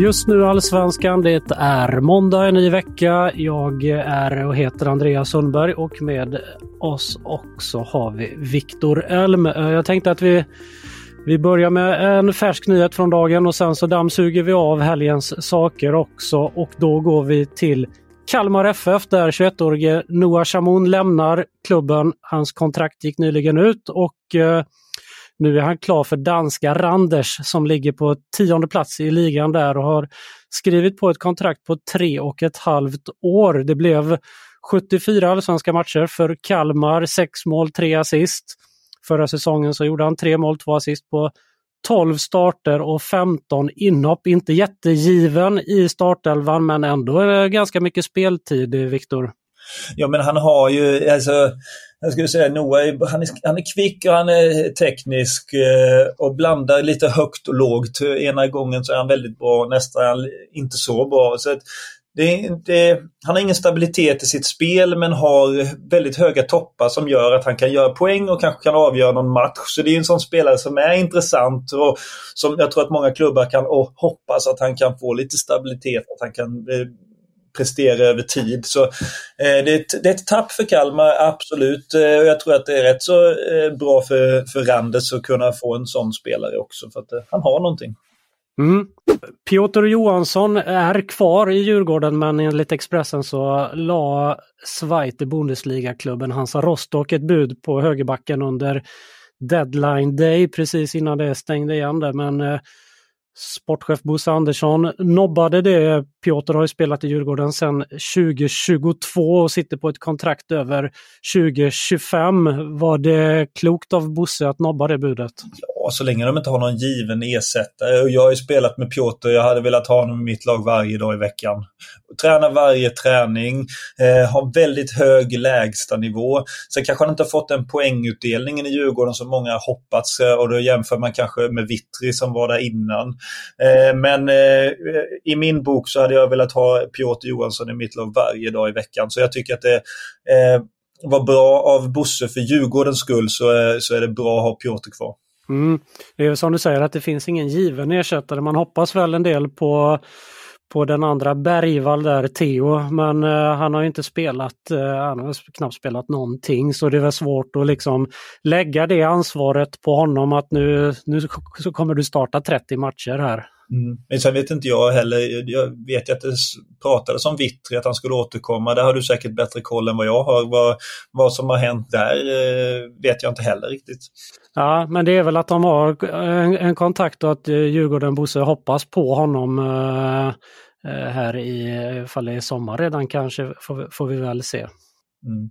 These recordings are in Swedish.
Just nu Allsvenskan, det är måndag, en ny vecka. Jag är och heter Andreas Sundberg och med oss också har vi Viktor Elm. Jag tänkte att vi börjar med en färsk nyhet från dagen och sen så dammsuger vi av helgens saker också. Och då går vi till Kalmar FF där 21-årige Noah Chamon lämnar klubben. Hans kontrakt gick nyligen ut och nu är han klar för danska Randers som ligger på 10:e plats i ligan där och har skrivit på ett kontrakt på 3,5 år. Det blev 74 allsvenska matcher för Kalmar, 6 mål, 3 assist. Förra säsongen så gjorde han 3 mål, 2 assist på 12 starter och 15 inhopp. Inte jättegiven i startelvan men ändå ganska mycket speltid, Viktor. Ja, men han har ju, alltså, jag skulle säga Noah, han är kvick och han är teknisk och blandar lite högt och lågt. Ena gången så är han väldigt bra, nästa är han inte så bra. Så att han har ingen stabilitet i sitt spel men har väldigt höga toppar som gör att han kan göra poäng och kanske kan avgöra någon match. Så det är en sån spelare som är intressant och som jag tror att många klubbar kan hoppas att han kan få lite stabilitet, att han kan prestera över tid. Så det är ett tapp för Kalmar, absolut. Jag tror att det är rätt så bra för Randers att kunna få en sån spelare också för att han har någonting. Mm. Piotr Johansson är kvar i Djurgården men enligt Expressen så la Zweite Bundesliga-klubben Hansa Rostock ett bud på högerbacken under deadline day precis innan det stängde igen där, men sportchef Bosse Andersson nobbade det. Piotr har ju spelat i Djurgården sedan 2022 och sitter på ett kontrakt över 2025. Var det klokt av Bosse att nobba det budet? Ja, så länge de inte har någon given ersättare. Jag har ju spelat med Piotr, jag hade velat ha honom i mitt lag varje dag i veckan. Tränar varje träning, har väldigt hög lägsta nivå. Sen kanske han inte har fått den poängutdelningen i Djurgården som många har hoppats och då jämför man kanske med Vittra som var där innan. Men i min bok så hade jag velat ha Piotr Johansson i mitt lag varje dag i veckan. Så jag tycker att det var bra av Bosse för Djurgårdens skull, så är det bra att ha Piotr kvar. Mm. Det är som du säger att det finns ingen given ersättare. Man hoppas väl en del på den andra Bergvall där, Theo, men han har ju inte spelat, han har knappt spelat någonting, så det är väl svårt att liksom lägga det ansvaret på honom att nu så kommer du starta 30 matcher här. Mm. Men sen vet inte jag heller, jag vet att det pratades om Vittra att han skulle återkomma, där har du säkert bättre koll än vad jag har, vad som har hänt där vet jag inte heller riktigt. Ja, men det är väl att de har en kontakt och att Djurgården, Bosse, hoppas på honom här ifall det är sommar redan kanske, får vi väl se. Mm.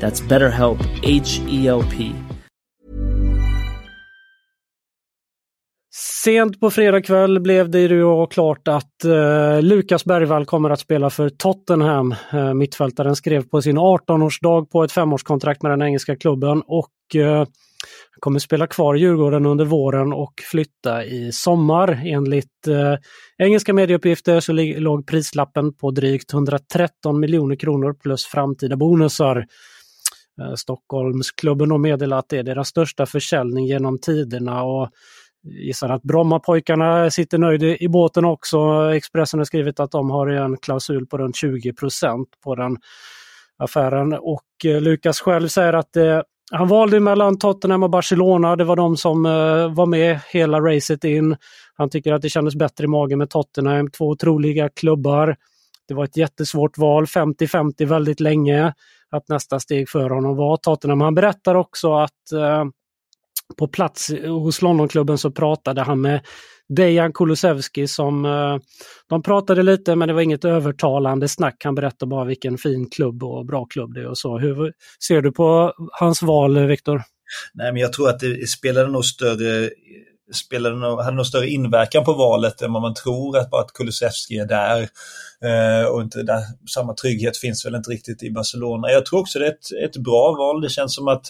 That's BetterHelp, H-E-L-P. Sent på fredag kväll blev det ju klart att Lukas Bergvall kommer att spela för Tottenham. Mittfältaren skrev på sin 18-årsdag på ett 5-årskontrakt med den engelska klubben och kommer spela kvar i Djurgården under våren och flytta i sommar. Enligt engelska medieuppgifter så låg prislappen på drygt 113 miljoner kronor plus framtida bonusar. Stockholmsklubben har meddelat att det är deras största försäljning genom tiderna och gissar att Bromma-pojkarna sitter nöjda i båten också. Expressen har skrivit att de har en klausul på runt 20% på den affären och Lukas själv säger att han valde mellan Tottenham och Barcelona. Det var de som var med hela racet in. Han tycker att det kändes bättre i magen med Tottenham. Två otroliga klubbar. Det var ett jättesvårt val. 50-50 väldigt länge. Att nästa steg för honom var Tottenham. Han berättar också att på plats hos Londonklubben så pratade han med Dejan Kulusevski som de pratade lite, men det var inget övertalande snack. Han berättade bara vilken fin klubb och bra klubb det är och så. Hur ser du på hans val, Viktor? Nej, men jag tror att det hade nog större inverkan på valet än vad man tror, att bara att Kulusevski är där och inte där. Samma trygghet finns väl inte riktigt i Barcelona. Jag tror också det är ett bra val. Det känns som att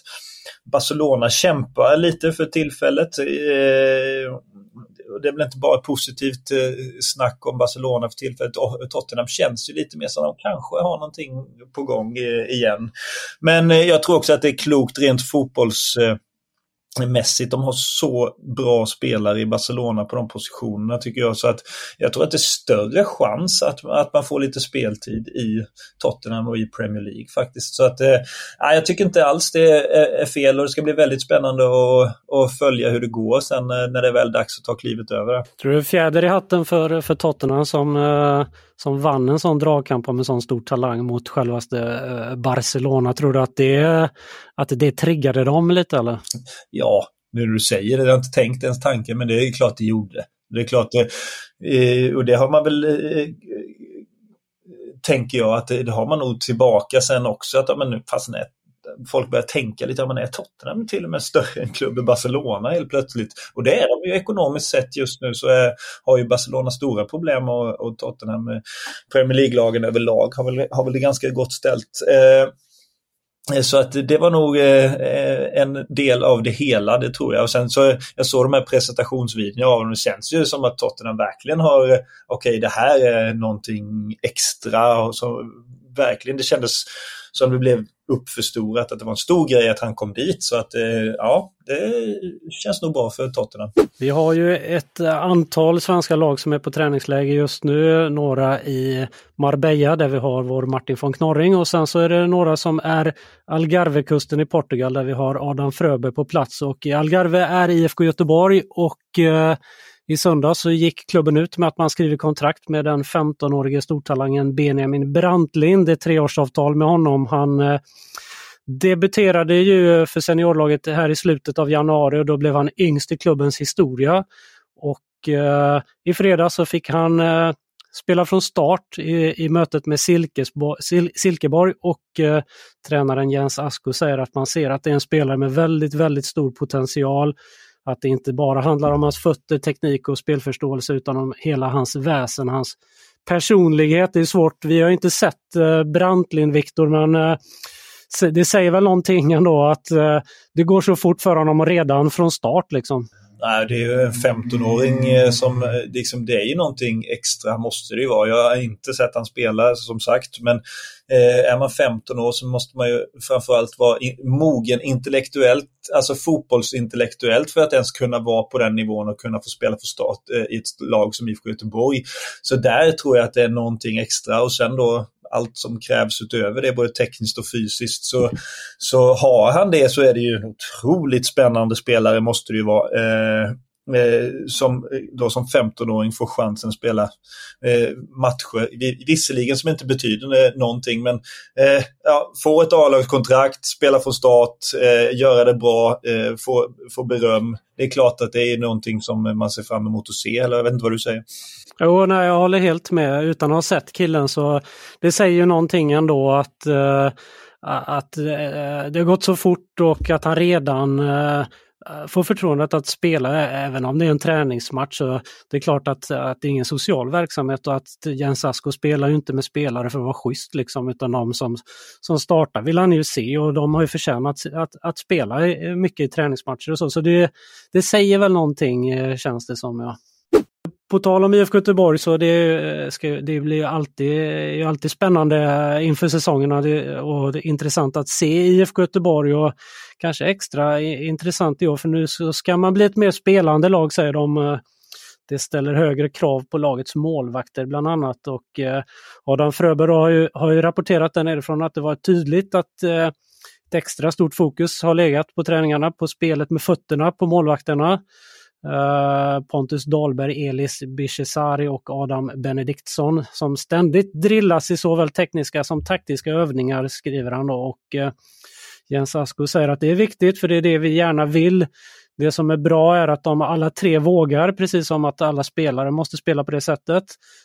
Barcelona kämpar lite för tillfället. Det är väl inte bara ett positivt snack om Barcelona för tillfället. Tottenham känns ju lite mer som att de kanske har någonting på gång igen. Men jag tror också att det är klokt rent fotbollsmässigt. De har så bra spelare i Barcelona på de positionerna tycker jag. Så att jag tror att det är större chans att man får lite speltid i Tottenham och i Premier League faktiskt. Så att jag tycker inte alls det är fel och det ska bli väldigt spännande att följa hur det går sen när det är väl dags att ta klivet över. Tror du fjäder i hatten för Tottenham som vann en sån dragkamp med sån stor talang mot självaste Barcelona? Tror du att det triggade dem lite eller? Ja, nu du säger det, jag har inte tänkt ens tanken, men det är ju klart det gjorde. Det är klart det, och det har man väl, tänker jag, att det har man nog tillbaka sen också, att men nu fast nej, folk börjar tänka lite, man är Tottenham till och med större än klubb i Barcelona helt plötsligt. Och det är de ju ekonomiskt sett just nu, så har ju Barcelona stora problem och Tottenham, Premier League-lagen överlag har väl det ganska gott ställt. Så att det var nog en del av det hela, det tror jag. Och sen så jag såg de här presentationsvideorna och det känns ju som att Tottenham verkligen har okej, det här är någonting extra och så, verkligen, det kändes som det blev uppförstorat, att det var en stor grej att han kom dit, så att det känns nog bra för Tottenham. Vi har ju ett antal svenska lag som är på träningsläge just nu, några i Marbella där vi har vår Martin von Knorring och sen så är det några som är Algarvekusten i Portugal där vi har Adam Fröberg på plats och i Algarve är IFK Göteborg och i söndag så gick klubben ut med att man skriver kontrakt med den 15-årige stortalangen Benjamin Brantlin. Det är 3-årsavtal med honom. Han debuterade ju för seniorlaget här i slutet av januari och då blev han yngst i klubbens historia. Och i fredag så fick han spela från start i mötet med Silkeborg och tränaren Jens Asko säger att man ser att det är en spelare med väldigt, väldigt stor potential. Att det inte bara handlar om hans fötter, teknik och spelförståelse utan om hela hans väsen, hans personlighet. Det är svårt. Vi har inte sett Brantlin, Viktor, men det säger väl någonting ändå att det går så fort för honom redan från start liksom. Nej, det är ju en 15-åring som liksom, det är ju någonting extra måste det ju vara. Jag har inte sett han spela som sagt, men är man 15 år så måste man ju framförallt vara mogen intellektuellt, alltså fotbollsintellektuellt, för att ens kunna vara på den nivån och kunna få spela för start i ett lag som IFK Göteborg. Så där tror jag att det är någonting extra, och sen då allt som krävs utöver det, både tekniskt och fysiskt, så har han det, så är det ju en otroligt spännande spelare måste det ju vara, som då som 15-åring får chansen att spela matcher, visserligen som inte betyder någonting, men få ett A-lagskontrakt, spela från start, göra det bra, få beröm. Det är klart att det är någonting som man ser fram emot att se, eller jag vet inte vad du säger. Jo, nej, jag håller helt med. Utan att ha sett killen så det säger ju någonting ändå att det har gått så fort och att han redan får förtroendet att spela, även om det är en träningsmatch. Så det är klart att det är ingen social verksamhet, och att Jens Asko spelar ju inte med spelare för att vara schysst liksom, utan de som startar vill han ju se, och de har ju förtjänat att spela mycket i träningsmatcher och så det säger väl någonting, känns det som. Ja. På tal om IFK Göteborg så det blir alltid spännande inför säsongerna, och det är intressant att se IFK Göteborg, och kanske extra intressant i år för nu så ska man bli ett mer spelande lag, säger de. Det ställer högre krav på lagets målvakter bland annat, och Adam Fröberg har ju rapporterat där nerifrån att det var tydligt att ett extra stort fokus har legat på träningarna på spelet med fötterna på målvakterna. Pontus Dahlberg, Elis Bichesari och Adam Benediktsson, som ständigt drillas i såväl tekniska som taktiska övningar, skriver han då, och Jens Asko säger att det är viktigt, för det är det vi gärna vill. Det som är bra är att de alla tre vågar, precis som att alla spelare måste spela på det sättet.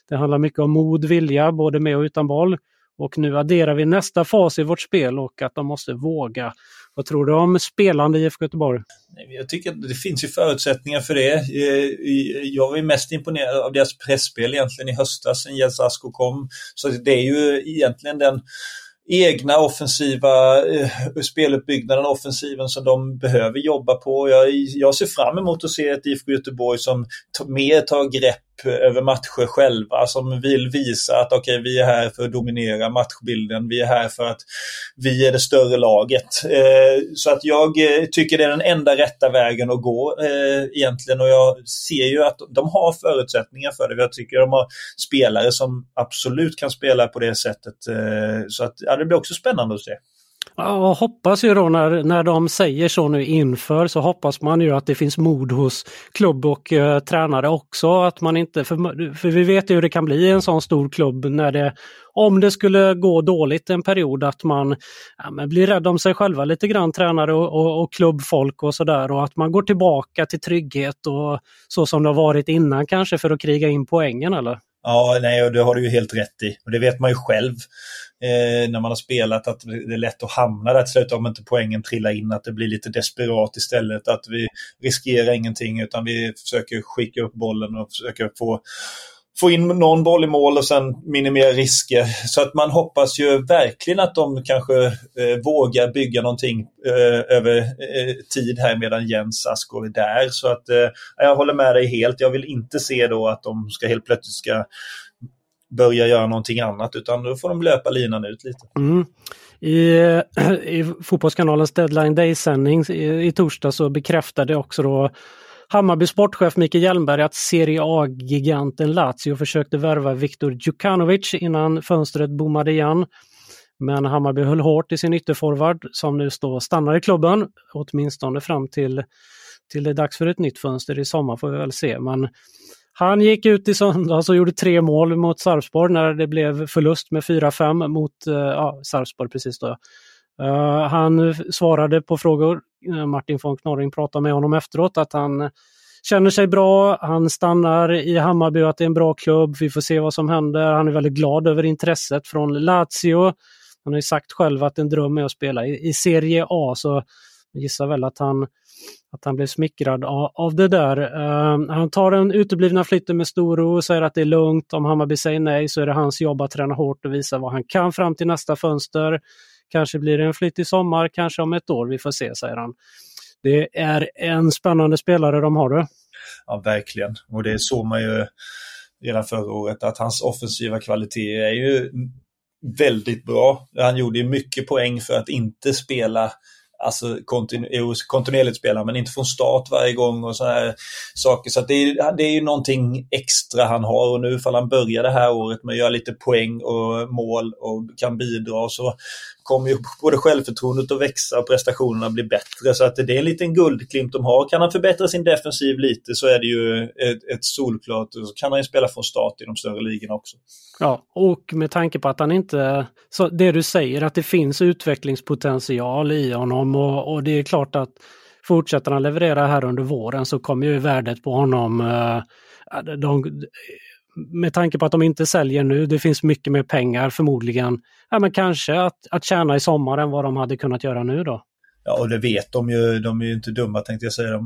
Det handlar mycket om mod, vilja, både med och utan boll, och nu adderar vi nästa fas i vårt spel och att de måste våga. Vad tror du om spelande IFK Göteborg? Jag tycker att det finns ju förutsättningar för det. Jag är mest imponerad av deras pressspel egentligen i höstas sen Jens Asko kom. Så det är ju egentligen den egna offensiva speluppbyggnaden, offensiven som de behöver jobba på. Jag ser fram emot att se ett IFK Göteborg som mer tar grepp över matcher själva, som vill visa att okej, vi är här för att dominera matchbilden, vi är här för att vi är det större laget, så att jag tycker det är den enda rätta vägen att gå egentligen, och jag ser ju att de har förutsättningar för det. Jag tycker de har spelare som absolut kan spela på det sättet, så att ja, det blir också spännande att se. Ja, hoppas ju då när de säger så nu inför, så hoppas man ju att det finns mod hos klubb och tränare också, att man inte, för vi vet ju hur det kan bli en sån stor klubb när det, om det skulle gå dåligt en period, att man blir rädd om sig själva lite grann, tränare och klubbfolk och sådär, och att man går tillbaka till trygghet och så som det har varit innan kanske, för att kriga in poängen eller? Ja, nej, och det har du ju helt rätt i. Och det vet man ju själv när man har spelat, att det är lätt att hamna där till slut om inte poängen trillar in, att det blir lite desperat istället, att vi riskerar ingenting utan vi försöker skicka upp bollen och försöker få in någon boll i mål och sen minimera risker. Så att man hoppas ju verkligen att de kanske vågar bygga någonting över tid här medan Jens Asko är där. Så att jag håller med dig helt. Jag vill inte se då att de ska helt plötsligt ska börja göra någonting annat, utan då får de löpa linan ut lite. Mm. I fotbollskanalens Deadline Day-sändning i torsdag så bekräftade också då Hammarby sportchef Mikael Hjelmberg att Serie A-giganten Lazio försökte värva Viktor Djokanovic innan fönstret bommade igen. Men Hammarby höll hårt i sin ytterforward som nu stannar i klubben, åtminstone fram till det är dags för ett nytt fönster i sommar, får vi väl se. Men han gick ut i söndags och gjorde 3 mål mot Sarpsborg när det blev förlust med 4-5 mot Sarpsborg precis då. Han svarade på frågor. Martin von Knorring pratade med honom efteråt att han känner sig bra, han stannar i Hammarby, att det är en bra klubb, vi får se vad som händer. Han är väldigt glad över intresset från Lazio. Han har ju sagt själv att en dröm är att spela i Serie A, så jag gissar väl att han blev smickrad av det där. Han tar den uteblivna flytten med stor ro och säger att det är lugnt. Om Hammarby säger nej så är det hans jobb att träna hårt och visa vad han kan fram till nästa fönster. Kanske blir det en flytt i sommar, kanske om ett år. Vi får se, säger han. Det är en spännande spelare de har, du. Ja, verkligen. Och det såg man ju redan förra året, att hans offensiva kvalitet är ju väldigt bra. Han gjorde ju mycket poäng för att inte spela, alltså kontinuerligt spela, men inte från start varje gång och såna här saker. Så att det är ju någonting extra han har, och nu för han börjar det här året med att göra lite poäng och mål och kan bidra, så kommer ju både självförtroendet att växa och prestationerna blir bättre. Så att det är en liten guldklimp de har. Kan han förbättra sin defensiv lite, så är det ju ett solklart, så kan han ju spela från start i de större ligorna också. Ja, och med tanke på att han inte, så det du säger, att det finns utvecklingspotential i honom, och det är klart att fortsätter han leverera här under våren, så kommer ju värdet på honom med tanke på att de inte säljer nu, det finns mycket mer pengar förmodligen. Ja, men kanske att tjäna i sommar än vad de hade kunnat göra nu då. Ja, och det vet de ju. De är ju inte dumma, tänkte jag säga.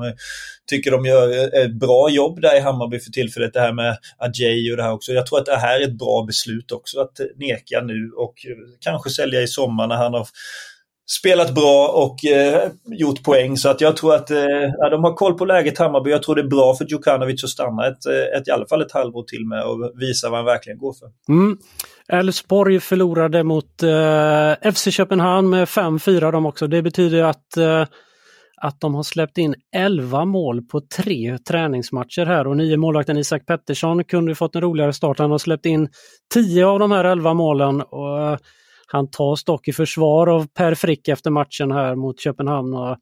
Tycker de gör ett bra jobb där i Hammarby för tillfället. Det här med Ajay och det här också. Jag tror att det här är ett bra beslut också, att neka nu och kanske sälja i sommar när han har spelat bra och gjort poäng. Så att jag tror att de har koll på läget, Hammarby. Jag tror det är bra för Djokanovic att stanna i alla fall ett halvår till med och visa vad han verkligen går för. Elfsborg förlorade mot FC Köpenhamn med 5-4 de också. Det betyder att de har släppt in 11 mål på 3 träningsmatcher här, och nye målvakten Isak Pettersson kunde ju fått en roligare start. Han har släppt in 10 av de här 11 målen, och han tas dock i försvar av Per Frick efter matchen här mot Köpenhamn, och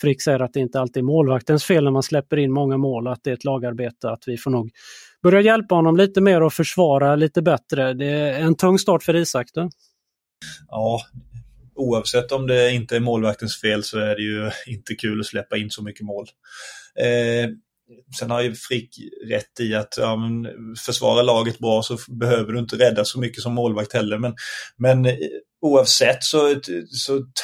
Frick säger att det inte alltid är målvaktens fel när man släpper in många mål, att det är ett lagarbete, att vi får nog börja hjälpa honom lite mer och försvara lite bättre. Det är en tung start för Isak då. Ja, oavsett om det inte är målvaktens fel, så är det ju inte kul att släppa in så mycket mål. Sen har ju Frick rätt i att försvara laget bra, så behöver du inte rädda så mycket som målvakt heller. Men oavsett så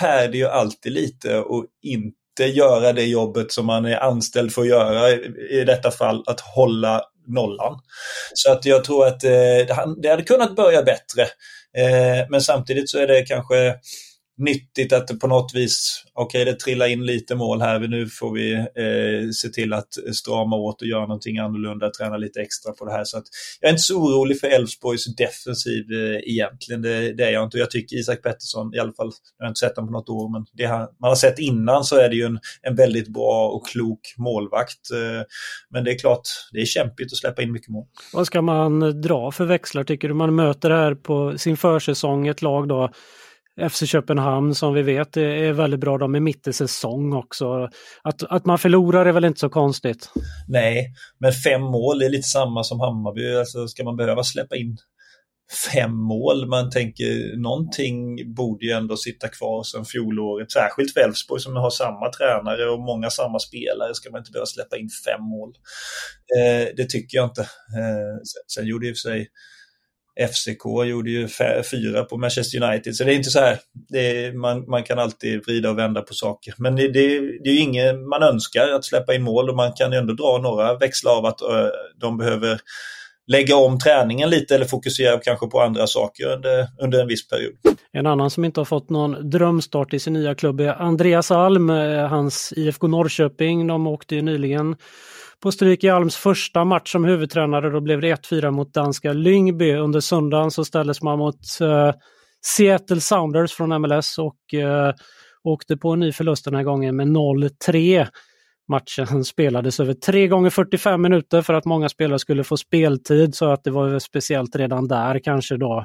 tär det ju alltid lite, och inte göra det jobbet som man är anställd för att göra, i detta fall att hålla nollan. Så att jag tror att det hade kunnat börja bättre. Men samtidigt så är det kanske nyttigt att det på något vis, det trillar in lite mål här, nu får vi se till att strama åt och göra någonting annorlunda, träna lite extra på det här. Så att jag är inte så orolig för Elfsborgs defensiv egentligen, det är jag inte. Jag tycker Isak Pettersson, i alla fall, jag har inte sett honom på något år, men det man har sett innan, så är det ju en väldigt bra och klok målvakt. Men det är klart, det är kämpigt att släppa in mycket mål. Vad ska man dra för växlar, tycker du? Man möter här på sin försäsong ett lag då, FC Köpenhamn, som vi vet är väldigt bra. De är mitt i säsong också. Att man förlorar är väl inte så konstigt? Nej, men 5 mål är lite samma som Hammarby. Alltså, ska man behöva släppa in 5 mål? Man tänker, någonting borde ju ändå sitta kvar sedan fjolåret. Särskilt Elfsborg som har samma tränare och många samma spelare. Ska man inte behöva släppa in 5 mål? Det tycker jag inte. Sen gjorde ju för sig FCK gjorde ju 4 på Manchester United, så det är inte så här. Man kan alltid vrida och vända på saker, men det är ju ingen man önskar att släppa in mål, och man kan ju ändå dra några växlar av att de behöver lägga om träningen lite, eller fokusera kanske på andra saker under en viss period. En annan som inte har fått någon drömstart i sin nya klubb är Andreas Alm, hans IFK Norrköping. De åkte ju nyligen på stryk i Alms första match som huvudtränare. Då blev det 1-4 mot danska Lyngby. Under söndagen så ställdes man mot Seattle Sounders från MLS, och åkte på en ny förlust den här gången med 0-3. Matchen spelades över 3 gånger 45 minuter för att många spelare skulle få speltid, så att det var speciellt redan där kanske då.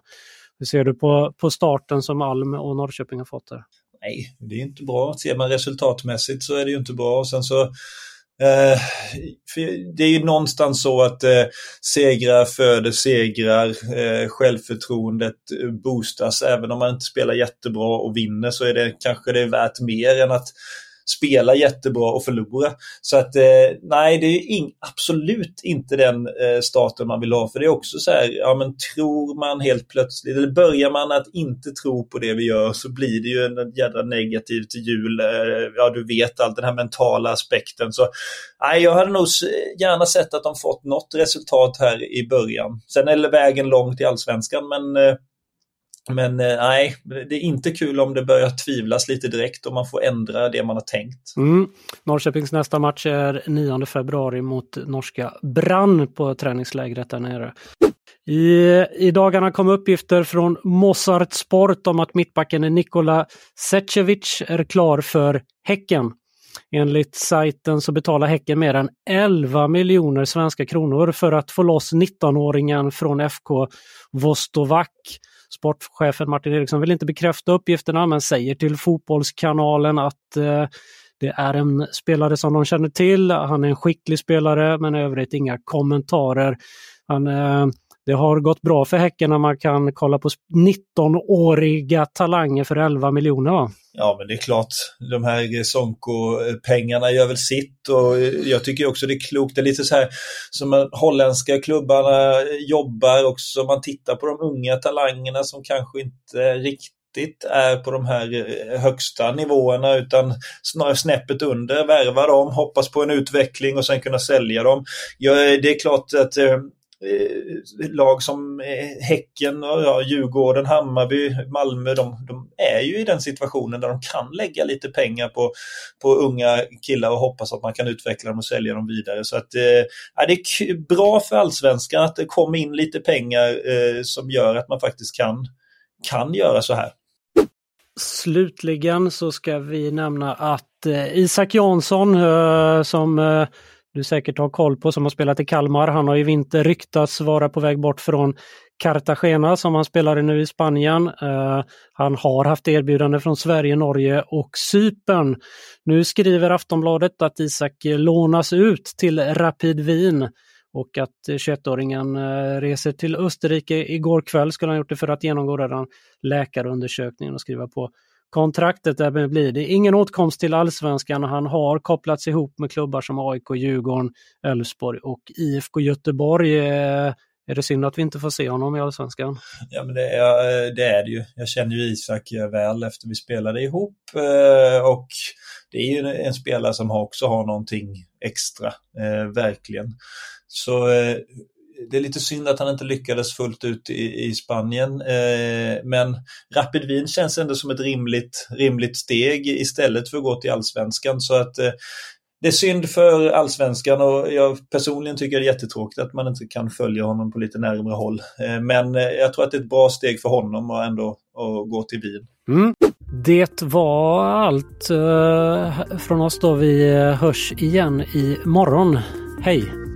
Hur ser du på starten som Alm och Norrköping har fått där? Nej, det är inte bra. Ser man resultatmässigt så är det ju inte bra. Och sen så det är ju någonstans så att segrar föder segrar, självförtroendet boostas. Även om man inte spelar jättebra och vinner, så är det kanske det är värt mer än att spela jättebra och förlora. Så att nej, det är absolut inte den starten man vill ha. För det är också så här, tror man helt plötsligt, eller börjar man att inte tro på det vi gör, så blir det ju en jävla negativ till jul. Du vet, all den här mentala aspekten. Så nej, jag hade nog gärna sett att de fått något resultat här i början. Sen är vägen långt i Allsvenskan, men Men nej, det är inte kul om det börjar tvivlas lite direkt och man får ändra det man har tänkt. Mm. Norrköpings nästa match är 9 februari mot norska Brann på träningslägret där nere. I dagarna kom uppgifter från Mossart Sport om att mittbacken Nikola Sečević är klar för Häcken. Enligt sajten så betalar Häcken mer än 11 miljoner svenska kronor för att få loss 19-åringen från FK Vostovak. Sportchefen Martin Eriksson vill inte bekräfta uppgifterna men säger till Fotbollskanalen att det är en spelare som de känner till. Han är en skicklig spelare men övrigt inga kommentarer. Det har gått bra för Häcken när man kan kolla på 19-åriga talanger för 11 miljoner va? Ja men det är klart, de här Sonko-pengarna gör väl sitt och jag tycker också det är klokt, det är lite så här som holländska klubbarna jobbar också, man tittar på de unga talangerna som kanske inte riktigt är på de här högsta nivåerna utan snarare snäppet under, värva dem, hoppas på en utveckling och sen kunna sälja dem. Ja, det är klart att lag som Häcken, ja, Djurgården, Hammarby, Malmö, de är ju i den situationen där de kan lägga lite pengar på unga killar och hoppas att man kan utveckla dem och sälja dem vidare. Så att, det är bra för allsvenskan att det kommer in lite pengar som gör att man faktiskt kan göra så här. Slutligen så ska vi nämna att Isak Jansson som du säkert har koll på som har spelat i Kalmar. Han har i vinter ryktats vara på väg bort från Cartagena som han spelar i nu i Spanien. Han har haft erbjudande från Sverige, Norge och Cypern. Nu skriver Aftonbladet att Isak lånas ut till Rapid Wien och att 21-åringen reser till Österrike. Igår kväll skulle han gjort det för att genomgå redan läkarundersökningen och skriva på kontraktet. Där blir det ingen åtkomst till allsvenskan och han har kopplats ihop med klubbar som AIK, Djurgården, Elfsborg och IFK Göteborg. Är det synd att vi inte får se honom i allsvenskan? Ja, men det är det ju. Jag känner ju Isak väl efter vi spelade ihop och det är ju en spelare som också har någonting extra, verkligen. Så det är lite synd att han inte lyckades fullt ut i Spanien. Men Rapid Wien känns ändå som ett rimligt steg istället för att gå till allsvenskan. Så att det är synd för allsvenskan och jag personligen tycker det är jättetråkigt att man inte kan följa honom på lite närmare håll. Men jag tror att det är ett bra steg för honom att ändå gå till Wien. Mm. Det var allt från oss då. Vi hörs igen imorgon. Hej!